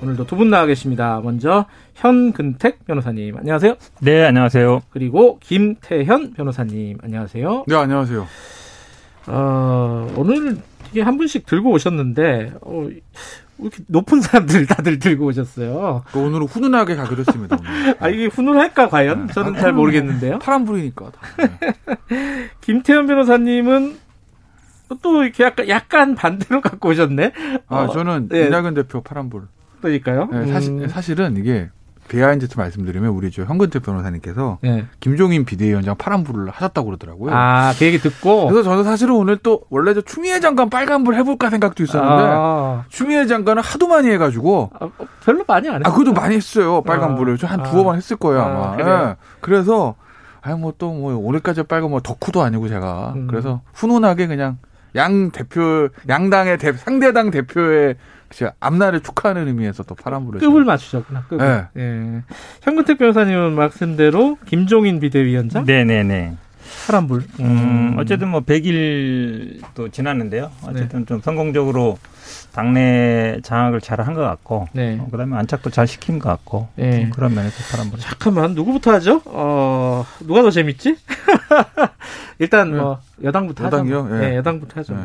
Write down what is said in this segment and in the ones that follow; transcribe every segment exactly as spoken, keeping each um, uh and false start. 오늘도 두 분 나와 계십니다. 먼저 현근택 변호사님, 안녕하세요. 네, 안녕하세요. 그리고 김태현 변호사님, 안녕하세요. 네, 안녕하세요. 어, 오늘 이게 한 분씩 들고 오셨는데 어, 이렇게 높은 사람들 다들 들고 오셨어요. 오늘은 훈훈하게 가기로 했습니다. 오늘. 아, 이게 훈훈할까 과연? 네. 저는 아, 잘 모르겠는데요. 파란불이니까. 네. 김태현 변호사님은 또 이렇게 약간, 약간 반대로 갖고 오셨네. 아, 어, 저는 네. 이낙연 대표 파란불. 그러니까요. 네, 사실, 음. 사실은 이게 비하인드부터 말씀드리면 우리 저 현근택 변호사님께서 네. 김종인 비대위원장 파란불을 하셨다고 그러더라고요. 아, 그 얘기 듣고. 그래서 저는 사실은 오늘 또 원래 저 추미애 장관 빨간불 해볼까 생각도 있었는데 아. 추미애 장관은 하도 많이 해가지고 아, 별로 많이 안 했어요. 아, 그래도 많이 했어요. 빨간불을. 저 한 아. 두어 번 했을 거예요 아마. 아, 네. 그래서 아니 뭐 또 뭐 오늘까지 빨간 뭐 덕후도 아니고 제가 음. 그래서 훈훈하게 그냥 양 대표 양당의 대, 상대당 대표의 제가 앞날을 축하하는 의미에서 또 파란불을 급을 맞추셨구나. 급을. 네. 예. 현근택 변호사님은 말씀대로 김종인 비대위원장. 네네네. 파란불. 음, 음. 어쨌든 뭐 백일도 지났는데요. 어쨌든 네. 좀 성공적으로 당내 장악을 잘 한 것 같고, 네. 어, 그다음에 안착도 잘 시킨 것 같고 네. 그런 면에서 파란불. 잠깐만 누구부터 하죠? 어, 누가 더 재밌지? 일단 네. 뭐 여당부터 하죠. 여당이요? 네. 네, 여당부터 하죠. 네.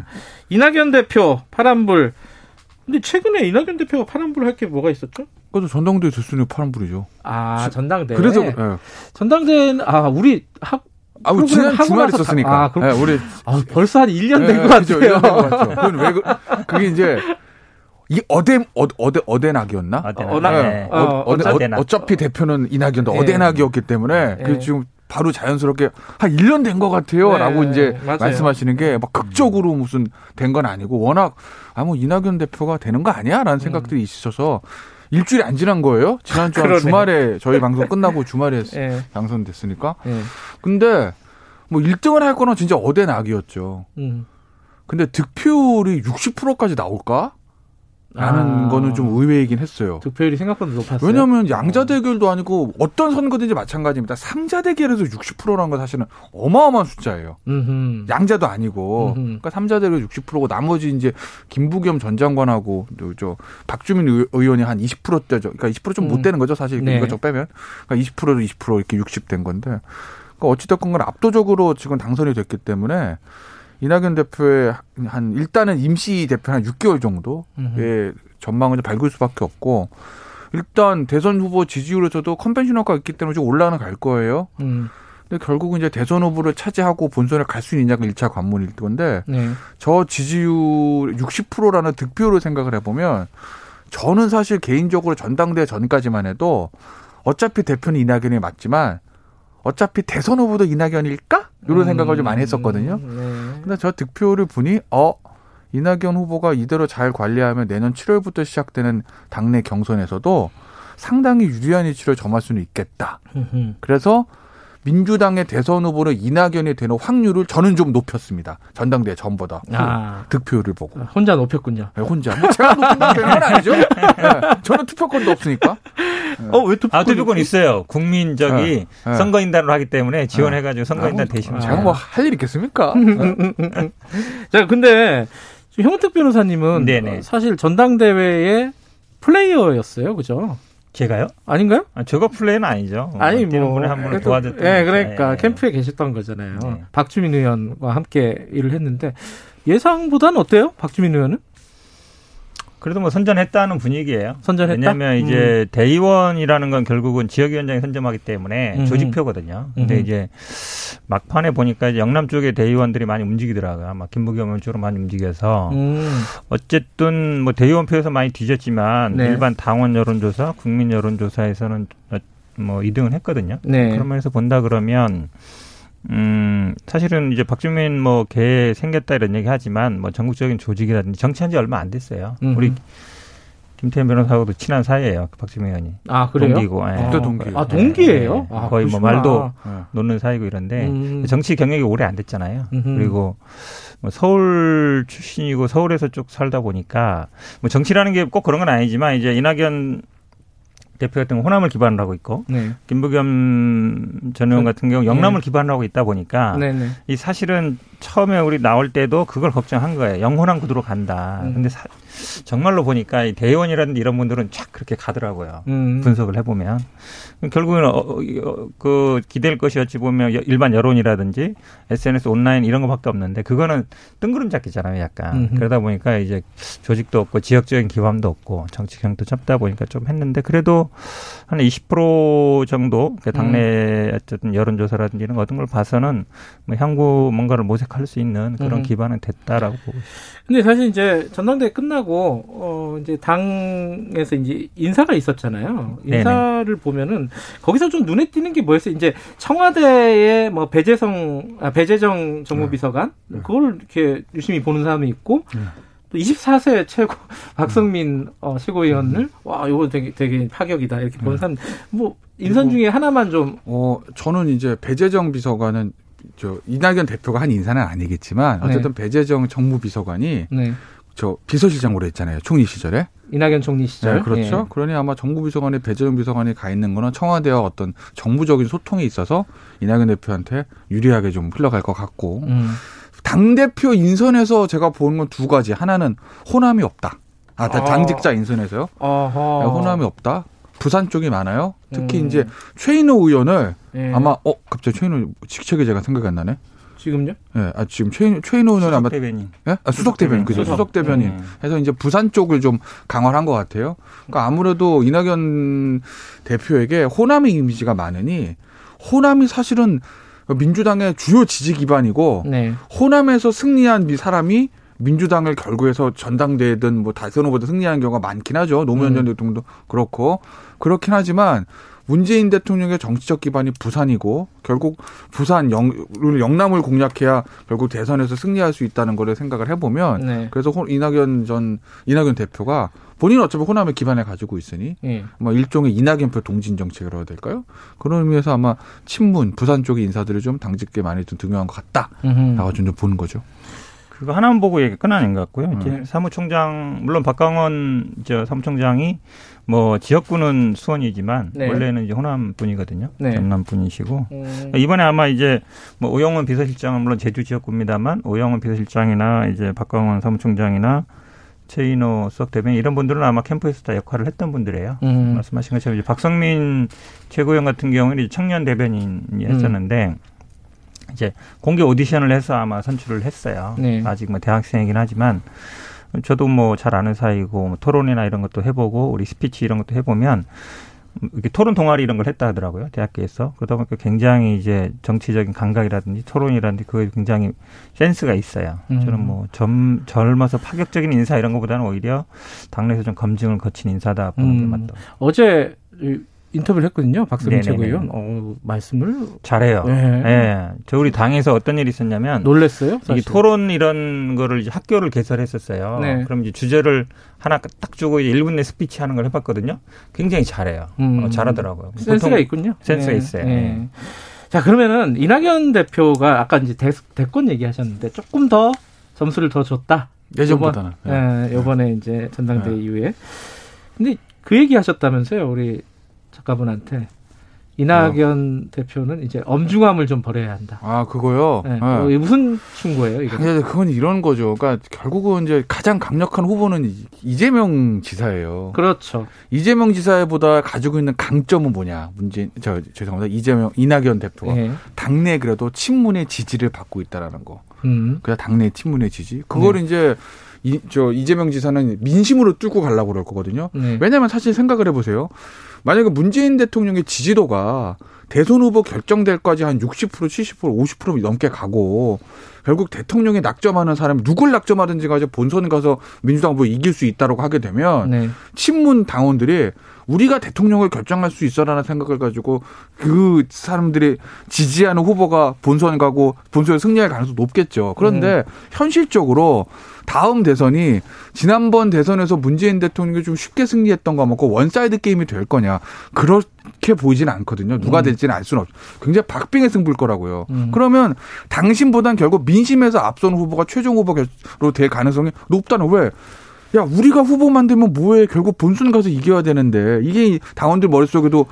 이낙연 대표 파란불. 근데 최근에 이낙연 대표가 파란불 할 게 뭐가 있었죠? 그래도 전당대회 됐으니 파란불이죠. 아, 전당대회. 그래서 네. 전당대회는 아, 우리 학 아, 우리 지난 주말에 있었으니까. 아, 그럼 네, 우리 아, 벌써 한 일 년 된 것 같아요. 일 년 된 것 같죠. 그건 왜 그, 그게 이제 이 어댐 어, 어데 어데낙이었나? 어데낙. 어데낙. 어차피 대표는 이낙연도 네. 어데낙이었기 때문에 네. 그 지금 바로 자연스럽게 한 일 년 된 것 같아요라고 네, 이제 맞아요. 말씀하시는 게 막 극적으로 무슨 된 건 아니고 워낙 아 뭐 이낙연 대표가 되는 거 아니야라는 생각들이 음. 있으셔서 일주일이 안 지난 거예요. 지난주 주말에 저희 방송 끝나고 주말에 네. 당선됐으니까. 네. 근데 뭐 일 등을 할 거는 진짜 어데낙이었죠. 음. 근데 득표율이 육십 퍼센트까지 나올까? 라는 아, 거는 좀 의외이긴 했어요. 득표율이 생각보다 높았어요. 왜냐하면 양자 대결도 아니고 어떤 선거든지 마찬가지입니다. 삼자 대결에서 육십 퍼센트라는 건 사실은 어마어마한 숫자예요. 음흠. 양자도 아니고 음흠. 그러니까 삼자 대결 육십 퍼센트고 나머지 이제 김부겸 전 장관하고 저, 저 박주민 의원이 한 이십 퍼센트대 그러니까 이십 퍼센트 좀 못 음. 되는 거죠 사실 네. 이거 저 빼면 그러니까 이십 퍼센트로 이십 퍼센트 이렇게 육십 된 건데 그러니까 어찌됐건 건 압도적으로 지금 당선이 됐기 때문에. 이낙연 대표의 한 일단은 임시 대표 한 육 개월 정도의 전망은 밝을 수밖에 없고 일단 대선 후보 지지율에서도 컨벤셔널가 있기 때문에 좀 올라는 갈 거예요. 음. 근데 결국은 이제 대선 후보를 차지하고 본선에 갈 수 있느냐가 일 차 관문일 건데 네. 저 지지율 육십 퍼센트라는 득표율을 생각을 해보면 저는 사실 개인적으로 전당대회 전까지만 해도 어차피 대표는 이낙연이 맞지만 어차피 대선 후보도 이낙연일까? 이런 음. 생각을 좀 많이 했었거든요. 네. 근데 저 득표를 보니 어 이낙연 후보가 이대로 잘 관리하면 내년 칠월부터 시작되는 당내 경선에서도 상당히 유리한 위치를 점할 수는 있겠다. 그래서 민주당의 대선 후보는 이낙연이 되는 확률을 저는 좀 높였습니다. 전당대회 전보다. 아. 득표율을 보고. 혼자 높였군요. 네, 혼자. 뭐 제가 높인 건 되는 건 아니죠. 네, 저는 투표권도 없으니까. 네. 어, 왜 투표권? 아, 투표권 있어요. 국민 저기 네. 네. 선거인단으로 하기 때문에 지원해가지고 선거인단 되시면. 아, 제가 뭐 할 일 있겠습니까? 자, 근데 현근택 변호사님은 네네. 사실 전당대회의 플레이어였어요. 그죠? 제가요? 아닌가요? 아, 제가 플레이는 아니죠. 아니, 뭐. 한 번은 도와줬던. 예, 그러니까. 예, 캠프에 예. 계셨던 거잖아요. 예. 박주민 의원과 함께 일을 했는데 예상보다는 어때요? 박주민 의원은? 그래도 뭐 선전했다는 분위기예요. 선전했다? 왜냐하면 이제 음. 대의원이라는 건 결국은 지역위원장이 선점하기 때문에 음흠. 조직표거든요. 근데 음흠. 이제 막판에 보니까 이제 영남 쪽에 대의원들이 많이 움직이더라고요. 아마 김부겸 의원 쪽으로 많이 움직여서 음. 어쨌든 뭐 대의원 표에서 많이 뒤졌지만 네. 일반 당원 여론조사, 국민 여론조사에서는 뭐 이 등은 했거든요. 네. 그런 면에서 본다 그러면. 음, 사실은 이제 박주민 뭐 개 생겼다 이런 얘기 하지만 뭐 전국적인 조직이라든지 정치한 지 얼마 안 됐어요. 음흠. 우리 김태현 변호사하고도 친한 사이예요. 박주민 의원이. 아, 그래요? 동기고. 예. 아, 동기. 아, 동기예요? 예. 아, 거의 그러시구나. 뭐 말도 아. 놓는 사이고 이런데 음. 정치 경력이 오래 안 됐잖아요. 음흠. 그리고 뭐 서울 출신이고 서울에서 쭉 살다 보니까 뭐 정치라는 게 꼭 그런 건 아니지만 이제 이낙연 대표 같은 경우 호남을 기반으로 하고 있고 네. 김부겸 전 의원 같은 경우 영남을 네. 기반으로 하고 있다 보니까 네, 네. 이 사실은 처음에 우리 나올 때도 그걸 걱정한 거예요. 영호남 구도로 간다. 그런데 음. 정말로 보니까 이 대의원이라든지 이런 분들은 쫙 그렇게 가더라고요. 음. 분석을 해보면. 결국은 어, 어, 그 기댈 것이 어찌 보면 일반 여론이라든지 에스엔에스 온라인 이런 것밖에 없는데 그거는 뜬구름 잡기잖아요. 약간. 음. 그러다 보니까 이제 조직도 없고 지역적인 기반도 없고 정치경도 잡다 보니까 좀 했는데 그래도 한 이십 퍼센트 정도 당내 음. 어쨌든 여론조사라든지 이런 거 어떤 걸 봐서는 뭐 향후 뭔가를 모색할 수 있는 그런 음. 기반은 됐다라고 보고 있습니다. 근데 사실 이제 전당대회 끝나고 어 이제 당에서 이제 인사가 있었잖아요. 인사를 네네. 보면은 거기서 좀 눈에 띄는 게 뭐였어요? 이제 청와대의 뭐 배재성 아 배재정 정무비서관 네. 그걸 이렇게 유심히 보는 사람이 있고. 네. 이십사 세 최고 박성민 음. 어, 최고위원을 음. 와 이거 되게 되게 파격이다 이렇게 본 사람 뭐 인선 중에 하나만 좀 어 저는 이제 배재정 비서관은 저 이낙연 대표가 한 인사는 아니겠지만 어쨌든 네. 배재정 정무비서관이 네. 저 비서실장으로 했잖아요 총리 시절에 이낙연 총리 시절 네, 그렇죠 예. 그러니 아마 정무비서관에 배재정 비서관이 가 있는 거는 청와대와 어떤 정부적인 소통에 있어서 이낙연 대표한테 유리하게 좀 흘러갈 것 같고. 음. 당대표 인선에서 제가 보는 건 두 가지. 하나는 호남이 없다. 아, 당직자 아. 인선에서요. 아하. 호남이 없다. 부산 쪽이 많아요. 특히 음. 이제 최인호 의원을 예. 아마 어 갑자기 최인호 직책이 제가 생각이 안 나네. 지금요? 네, 아 지금 최인, 최인호 의원은 아마 대변인. 예? 아, 수석 대변인. 그죠? 수석 대변인. 음. 해서 이제 부산 쪽을 좀 강화한 것 같아요. 그러니까 아무래도 이낙연 대표에게 호남의 이미지가 많으니 호남이 사실은 민주당의 주요 지지 기반이고 네. 호남에서 승리한 이 사람이 민주당을 결국에서 전당대회든 뭐 대선 후보든 승리하는 경우가 많긴 하죠. 노무현 음. 전 대통령도 그렇고 그렇긴 하지만 문재인 대통령의 정치적 기반이 부산이고 결국 부산 영, 영남을 공략해야 결국 대선에서 승리할 수 있다는 걸 생각을 해보면 네. 그래서 호, 이낙연 전 이낙연 대표가 본인은 어차피 호남의 기반을 가지고 있으니 네. 뭐 일종의 이낙연표 동진 정책이라고 해야 될까요? 그런 의미에서 아마 친문 부산 쪽의 인사들이 좀 당직계 많이 좀 등용한 것 같다라고 좀 보는 거죠. 그거 하나만 보고 얘기 끝나는 것 같고요. 음. 이제 사무총장 물론 박강원 저 사무총장이 뭐 지역구는 수원이지만 네. 원래는 이제 호남 분이거든요. 네. 전남 분이시고 음. 이번에 아마 이제 뭐 오영훈 비서실장은 물론 제주 지역구입니다만 오영훈 비서실장이나 이제 박강원 사무총장이나 최인호 수석 대변인 이런 분들은 아마 캠프에서 다 역할을 했던 분들이에요. 음. 말씀하신 것처럼 이제 박성민 최고위원 같은 경우는 청년 대변인이 했었는데. 음. 이제 공개 오디션을 해서 아마 선출을 했어요. 네. 아직 뭐 대학생이긴 하지만 저도 뭐 잘 아는 사이고 뭐 토론이나 이런 것도 해보고 우리 스피치 이런 것도 해보면 이렇게 토론 동아리 이런 걸 했다 하더라고요. 대학교에서. 그러다 보니까 굉장히 이제 정치적인 감각이라든지 토론이라든지 그게 굉장히 센스가 있어요. 음. 저는 뭐 젊, 젊어서 파격적인 인사 이런 것보다는 오히려 당내에서 좀 검증을 거친 인사다 보는 음. 게 맞다. 어제... 인터뷰를 했거든요. 박성민 최고위원. 어, 말씀을. 잘해요. 예. 예. 저 우리 당에서 어떤 일이 있었냐면. 놀랬어요? 사실. 이게 토론 이런 거를 이제 학교를 개설했었어요. 네. 그럼 이제 주제를 하나 딱 주고 이제 일 분 내 스피치 하는 걸 해봤거든요. 굉장히 잘해요. 음. 어, 잘하더라고요. 센스가 있군요. 센스가 네. 있어요. 네. 네. 자, 그러면은 이낙연 대표가 아까 이제 대, 대권 얘기하셨는데 조금 더 점수를 더 줬다. 예전보다는. 요번, 네. 예, 요번에 이제 전당대회 네. 이후에. 근데 그 얘기 하셨다면서요. 우리. 작가분한테 이낙연 어. 대표는 이제 엄중함을 좀 버려야 한다. 아 그거요? 네. 네. 이게 무슨 충고예요? 이거? 아니, 그건 이런 거죠. 그러니까 결국은 이제 가장 강력한 후보는 이재명 지사예요. 그렇죠. 이재명 지사보다 가지고 있는 강점은 뭐냐? 문제 저 죄송합니다. 이재명 이낙연 대표가 네. 당내 그래도 친문의 지지를 받고 있다라는 거. 음. 그냥 당내 친문의 지지. 그걸 네. 이제. 이, 저 이재명 지사는 민심으로 뚫고 가려고 그럴 거거든요. 네. 왜냐하면 사실 생각을 해보세요. 만약에 문재인 대통령의 지지도가 대선 후보 결정될까지 한 육십 퍼센트, 칠십 퍼센트, 오십 퍼센트 넘게 가고 결국 대통령이 낙점하는 사람이 누굴 낙점하든지 가서 본선 가서 민주당 후보 이길 수 있다고 하게 되면 네. 친문 당원들이 우리가 대통령을 결정할 수 있어라는 생각을 가지고 그 사람들이 지지하는 후보가 본선 가고 본선에 승리할 가능성이 높겠죠. 그런데 음. 현실적으로 다음 대선이 지난번 대선에서 문재인 대통령이 좀 쉽게 승리했던 거 먹고 원사이드 게임이 될 거냐. 그렇게 보이진 않거든요. 누가 될지는 알 수는 없죠. 굉장히 박빙의 승부일 거라고요. 음. 그러면 당신보단 결국 민심에서 앞선 후보가 최종 후보로 될 가능성이 높다는. 왜? 야, 우리가 후보 만들면 뭐해? 결국 본선 가서 이겨야 되는데. 이게 당원들 머릿속에도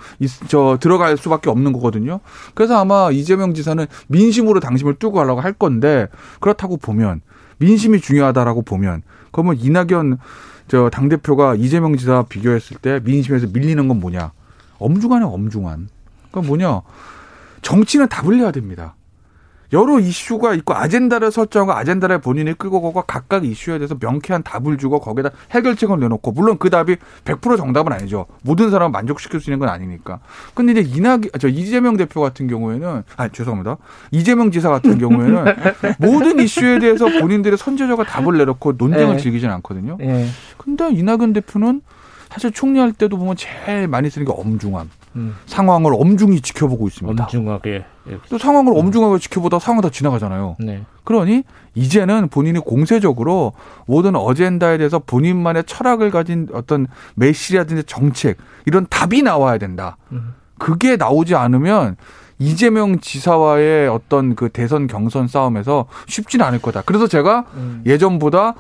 저 들어갈 수밖에 없는 거거든요. 그래서 아마 이재명 지사는 민심으로 당심을 뚫고 가려고 할 건데, 그렇다고 보면 민심이 중요하다라고 보면 그러면 이낙연 저 당대표가 이재명 지사 비교했을 때 민심에서 밀리는 건 뭐냐? 엄중하네, 엄중한. 그건 뭐냐? 정치는 답을 내야 됩니다. 여러 이슈가 있고 아젠다를 설정하고 아젠다를 본인이 끌고 가고 각각 이슈에 대해서 명쾌한 답을 주고 거기에다 해결책을 내놓고, 물론 그 답이 백 퍼센트 정답은 아니죠. 모든 사람을 만족시킬 수 있는 건 아니니까. 근데 이제 이낙, 저 이재명 대표 같은 경우에는, 아, 죄송합니다. 이재명 지사 같은 경우에는 모든 이슈에 대해서 본인들의 선제적으로 답을 내놓고 논쟁을 네. 즐기진 않거든요. 네. 근데 이낙연 대표는 사실 총리할 때도 보면 제일 많이 쓰는 게 엄중함. 음. 상황을 엄중히 지켜보고 있습니다. 엄중하게. 또 상황을 엄중하게 지켜보다 상황 다 지나가잖아요. 네. 그러니 이제는 본인이 공세적으로 모든 어젠다에 대해서 본인만의 철학을 가진 어떤 메시지라든지 정책, 이런 답이 나와야 된다. 음. 그게 나오지 않으면 이재명 지사와의 어떤 그 대선 경선 싸움에서 쉽진 않을 거다. 그래서 제가 음. 예전보다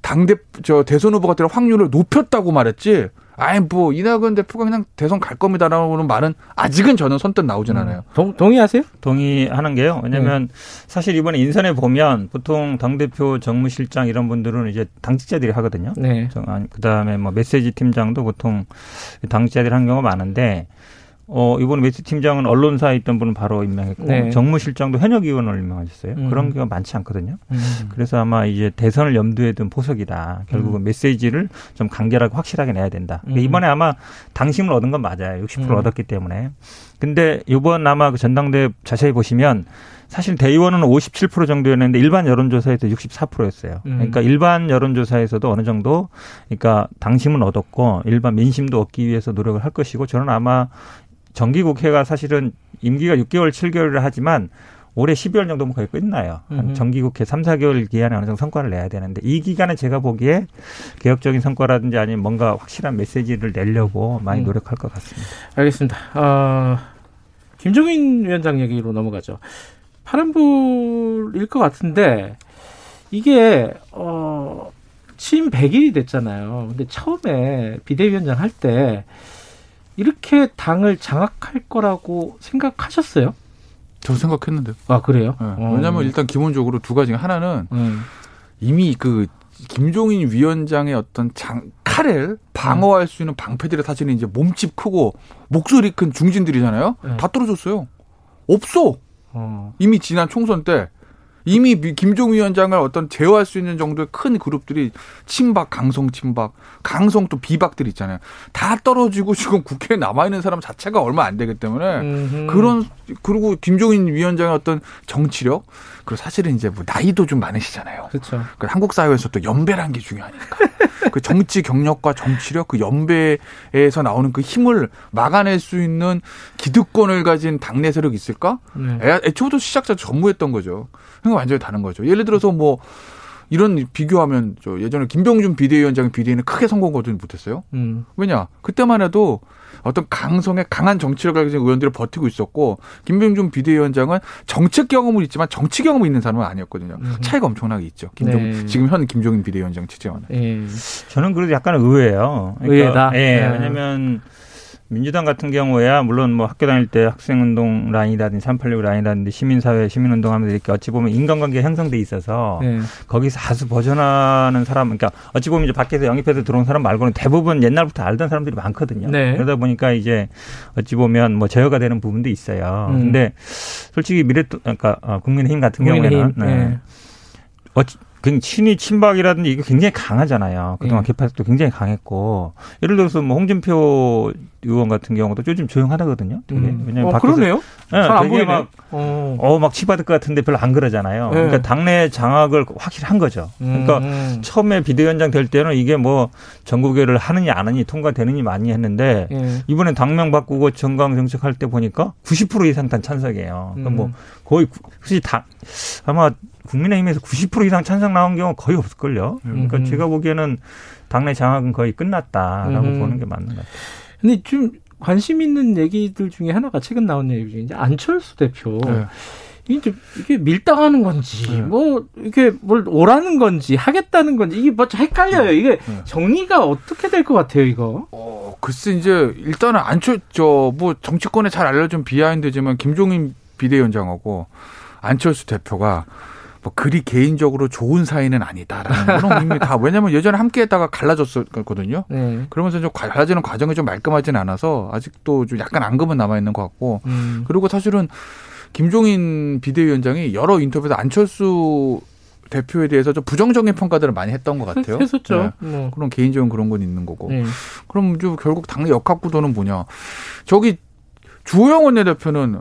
당대, 저, 대선 후보가 될 확률을 높였다고 말했지, 아이, 뭐, 이낙연 대표가 그냥 대선 갈 겁니다라는 말은 아직은 저는 선뜻 나오진 않아요. 음. 동, 동의하세요? 동의하는 게요. 왜냐면 네. 사실 이번에 인선에 보면 보통 당대표 정무실장 이런 분들은 이제 당직자들이 하거든요. 네. 그 다음에 뭐 메시지 팀장도 보통 당직자들이 한 경우가 많은데, 어, 이번 메시지 팀장은 언론사에 있던 분은 바로 임명했고, 네. 정무실장도 현역 의원을 임명하셨어요. 음. 그런 경우가 많지 않거든요. 음. 그래서 아마 이제 대선을 염두에 둔 포석이다. 결국은 음. 메시지를 좀 간결하고 확실하게 내야 된다. 음. 이번에 아마 당심을 얻은 건 맞아요. 육십 퍼센트 음. 얻었기 때문에. 근데 이번 아마 그 전당대회 자세히 보시면 사실 대의원은 오십칠 퍼센트 정도였는데 일반 여론조사에서 육십사 퍼센트였어요. 음. 그러니까 일반 여론조사에서도 어느 정도, 그러니까 당심은 얻었고 일반 민심도 얻기 위해서 노력을 할 것이고, 저는 아마 정기국회가 사실은 임기가 육 개월, 칠 개월을 하지만 올해 십이월 정도면 거의 끝나요. 한 정기국회 삼, 사 개월 기간에 어느 정도 성과를 내야 되는데, 이 기간에 제가 보기에 개혁적인 성과라든지 아니면 뭔가 확실한 메시지를 내려고 많이 노력할 것 같습니다. 알겠습니다. 어, 김종인 위원장 얘기로 넘어가죠. 파란불일 것 같은데 이게 어, 취임 백 일이 됐잖아요. 근데 처음에 비대위원장 할 때 이렇게 당을 장악할 거라고 생각하셨어요? 저 생각했는데요. 아, 그래요? 네. 어. 왜냐하면 일단 기본적으로 두 가지가, 하나는 음. 이미 그 김종인 위원장의 어떤 장, 칼을 방어할 음. 수 있는 방패들의 사실은 이제 몸집 크고 목소리 큰 중진들이잖아요. 네. 다 떨어졌어요. 없어. 어. 이미 지난 총선 때 이미 김종인 위원장을 어떤 제어할 수 있는 정도의 큰 그룹들이 친박, 강성 친박, 강성 또 비박들 있잖아요. 다 떨어지고 지금 국회에 남아있는 사람 자체가 얼마 안 되기 때문에 음흠. 그런, 그리고 김종인 위원장의 어떤 정치력, 그리고 사실은 이제 뭐 나이도 좀 많으시잖아요. 그렇죠. 한국 사회에서 또 연배라는 게 중요하니까. 그 정치 경력과 정치력, 그 연배에서 나오는 그 힘을 막아낼 수 있는 기득권을 가진 당내 세력이 있을까? 네. 애, 애초부터 시작자 전무했던 거죠. 그건 완전히 다른 거죠. 예를 들어서 뭐 이런 비교하면 저 예전에 김병준 비대위원장의 비대위는 크게 성공 거두지 못했어요. 음. 왜냐? 그때만 해도 어떤 강성의 강한 정치력을 가진 의원들을 버티고 있었고, 김병준 비대위원장은 정책 경험은 있지만 정치 경험이 있는 사람은 아니었거든요. 음. 차이가 엄청나게 있죠. 김종, 네. 지금 현 김종인 비대위원장 체제와는. 네. 저는 그래도 약간 의외예요. 그러니까, 의외다. 예. 네. 왜냐하면 민주당 같은 경우에야 물론 뭐 학교 다닐 때 학생운동 라인이라든지 삼팔육 라인이라든지 시민사회, 시민운동하면서 이렇게 어찌 보면 인간관계가 형성돼 있어서 네. 거기서 아주 벗어나는 사람, 그러니까 어찌 보면 이제 밖에서 영입해서 들어온 사람 말고는 대부분 옛날부터 알던 사람들이 많거든요. 네. 그러다 보니까 이제 어찌 보면 뭐 제어가 되는 부분도 있어요. 음. 근데 솔직히 미래, 그러니까 국민의힘 같은 국민의힘. 경우에는 네. 네. 어찌 친위 친박이라든지 이게 굉장히 강하잖아요. 그동안 예. 개파색도 굉장히 강했고 예를 들어서 뭐 홍준표 의원 같은 경우도 요즘 조용하다거든요. 되게. 음. 왜냐면 어, 그러네요. 네, 잘 안 보이네. 막, 어. 어, 막 치받을 것 같은데 별로 안 그러잖아요. 예. 그러니까 당내 장악을 확실히 한 거죠. 그러니까 음. 처음에 비대위원장 될 때는 이게 뭐 전국회를 하느냐 안 하느냐 통과되느냐 많이 했는데 예. 이번에 당명 바꾸고 정강 정책할 때 보니까 구십 퍼센트 이상 단 찬성이에요. 그러니까 음. 뭐 거의 혹시 다 아마 국민의힘에서 구십 퍼센트 이상 찬성 나온 경우 거의 없을걸요. 그러니까 음. 제가 보기에는 당내 장악은 거의 끝났다라고 음. 보는 게 맞는 것 같아요. 근데 좀 관심 있는 얘기들 중에 하나가 최근 나온 얘기 중에 이제 안철수 대표. 네. 이제 이게 밀당하는 건지, 네. 뭐, 이게 뭘 오라는 건지, 하겠다는 건지, 이게 뭐 헷갈려요. 이게 네. 정리가 어떻게 될 것 같아요, 이거? 어, 글쎄, 이제 일단은 안철수, 저, 뭐, 정치권에 잘 알려준 비하인드지만 김종인 비대위원장하고 안철수 대표가 뭐 그리 개인적으로 좋은 사이는 아니다라는 그런 의미 다. 왜냐하면 예전에 함께했다가 갈라졌었거든요. 네. 그러면서 좀 갈라지는 과정이 좀 말끔하지는 않아서 아직도 좀 약간 앙금은 남아 있는 것 같고. 음. 그리고 사실은 김종인 비대위원장이 여러 인터뷰에서 안철수 대표에 대해서 좀 부정적인 평가들을 많이 했던 것 같아요. 했었죠. 네. 뭐. 그런 개인적인 그런 건 있는 거고. 네. 그럼 좀 결국 당내 역학구도는 뭐냐? 저기 주호영 원내대표는.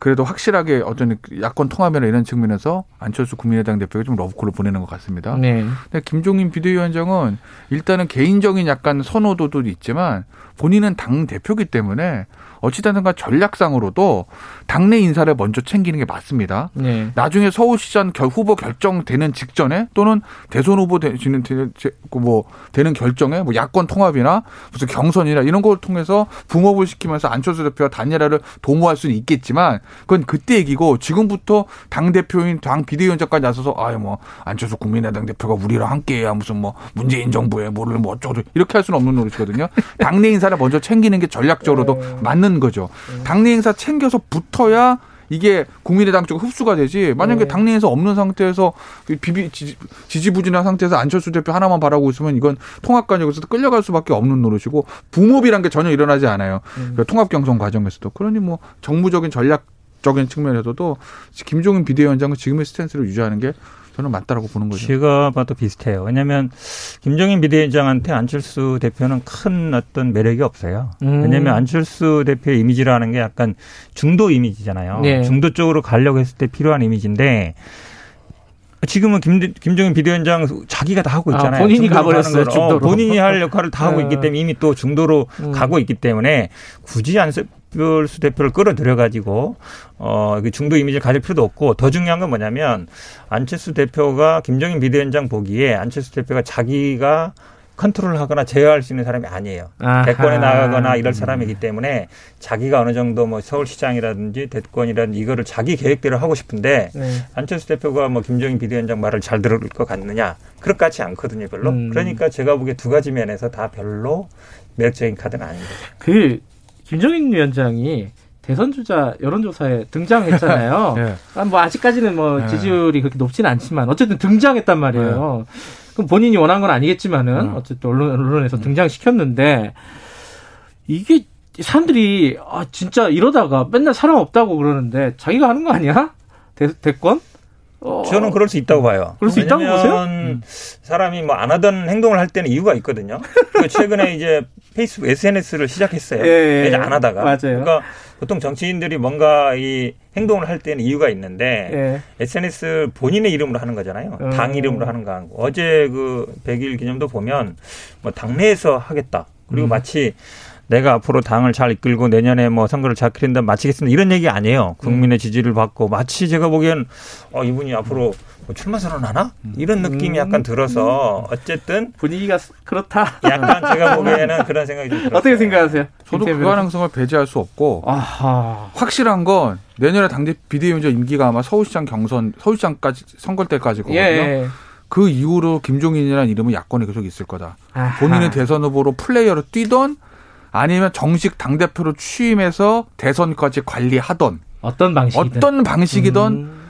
그래도 확실하게 어떤 야권 통합이나 이런 측면에서 안철수 국민의당 대표가 좀 러브콜을 보내는 것 같습니다. 네. 근데 김종인 비대위원장은 일단은 개인적인 약간 선호도도 있지만 본인은 당 대표이기 때문에 어찌됐든가 전략상으로도 당내 인사를 먼저 챙기는 게 맞습니다. 네. 나중에 서울시장 결, 후보 결정되는 직전에 또는 대선 후보 되, 뭐, 되는 결정에 뭐 야권 통합이나 무슨 경선이나 이런 걸 통해서 붕업을 시키면서 안철수 대표와 단일화를 도모할 수는 있겠지만 그건 그때 얘기고 지금부터 당 대표인 당 비대위원장까지 나서서 아유 뭐 안철수 국민의당 대표가 우리랑 함께해야 무슨 뭐 문재인 정부에 뭐를 뭐 어쩌고 이렇게 할 수는 없는 노릇이거든요. 당내 인사를 먼저 챙기는 게 전략적으로도 맞는. 거죠. 당내 행사 챙겨서 붙어야 이게 국민의당 쪽 흡수가 되지. 만약에 네. 당내에서 없는 상태에서 비비 지지, 지지부진한 상태에서 안철수 대표 하나만 바라고 있으면 이건 통합 과정에서도 끌려갈 수밖에 없는 노릇이고 붕업이란 게 전혀 일어나지 않아요. 음. 통합 경선 과정에서도 그러니 뭐 정무적인 전략적인 측면에서도 김종인 비대위원장은 지금의 스탠스를 유지하는 게 저는 맞다라고 보는 거죠. 제가 봐도 비슷해요. 왜냐하면 김종인 비대위원장한테 안철수 대표는 큰 어떤 매력이 없어요. 음. 왜냐하면 안철수 대표의 이미지라는 게 약간 중도 이미지잖아요. 네. 중도 쪽으로 가려고 했을 때 필요한 이미지인데 지금은 김, 김종인 비대위원장 자기가 다 하고 있잖아요. 아, 본인이 가버렸어요. 어, 본인이 할 역할을 다 하고 있기 때문에 이미 또 중도로 음. 가고 있기 때문에 굳이 안 안철수 대표를 끌어들여가지고 어, 중도 이미지를 가질 필요도 없고 더 중요한 건 뭐냐면 안철수 대표가 김종인 비대위원장 보기에 안철수 대표가 자기가 컨트롤하거나 제어할 수 있는 사람이 아니에요. 아하. 대권에 나가거나 이럴 사람이기 때문에 자기가 어느 정도 뭐 서울시장이라든지 대권이라든지 이거를 자기 계획대로 하고 싶은데 네. 안철수 대표가 뭐 김종인 비대위원장 말을 잘 들을 것 같느냐 그렇지 않거든요 별로. 음. 그러니까 제가 보기에 두 가지 면에서 다 별로 매력적인 카드는 아닌 거죠. 그 김종인 위원장이 대선주자 여론조사에 등장했잖아요. 네. 아, 뭐 아직까지는 뭐 네. 지지율이 그렇게 높지는 않지만 어쨌든 등장했단 말이에요. 네. 그럼 본인이 원한 건 아니겠지만은 네. 어쨌든 언론, 언론에서 네. 등장시켰는데 이게 사람들이 아 진짜 이러다가 맨날 사람 없다고 그러는데 자기가 하는 거 아니야? 대, 대권? 어, 저는 그럴 수 있다고 봐요. 그럴 수 있다고 보세요? 사람이 뭐 안 하던 행동을 할 때는 이유가 있거든요. 최근에 이제 페이스북 에스엔에스를 시작했어요. 예, 예. 안 하다가. 맞아요. 그러니까 보통 정치인들이 뭔가 이 행동을 할 때는 이유가 있는데 예. 에스엔에스 본인의 이름으로 하는 거잖아요. 음. 당 이름으로 하는 거 하고. 어제 그 백 일 기념도 보면 뭐 당내에서 하겠다. 그리고 음. 마치 내가 앞으로 당을 잘 이끌고 내년에 뭐 선거를 잘 치른다 마치겠습니다. 이런 얘기 아니에요. 국민의 지지를 받고 마치 제가 보기엔 어, 이분이 앞으로 뭐 출마 선언하나? 이런 느낌이 약간 들어서 어쨌든 분위기가 그렇다. 약간 제가 보기에는 그런 생각이 좀 들어요. 어떻게 생각하세요? 저도 그 가능성을 배제할 수 없고 아하. 확실한 건 내년에 당대 비대위원장 임기가 아마 서울시장 경선, 서울시장까지 선거 때까지거든요. 예. 그 이후로 김종인이라는 이름은 야권에 계속 있을 거다. 아하. 본인은 대선 후보로 플레이어로 뛰던 아니면 정식 당대표로 취임해서 대선까지 관리하던 어떤 방식이든, 어떤 방식이든 음.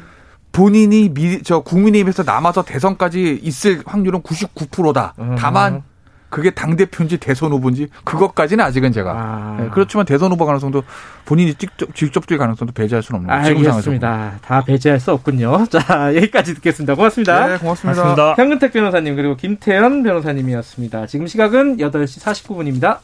본인이 미, 저 국민의힘에서 남아서 대선까지 있을 확률은 구십구 퍼센트다. 음. 다만 그게 당대표인지 대선 후보인지 그것까지는 아직은 제가. 아. 네, 그렇지만 대선 후보 가능성도 본인이 직접, 직접 뛸 가능성도 배제할 수는 없는 거죠. 알겠습니다. 다 배제할 수 없군요. 자, 여기까지 듣겠습니다. 고맙습니다. 네, 고맙습니다. 고맙습니다. 현근택 변호사님 그리고 김태현 변호사님이었습니다. 지금 시각은 여덟 시 사십구 분입니다.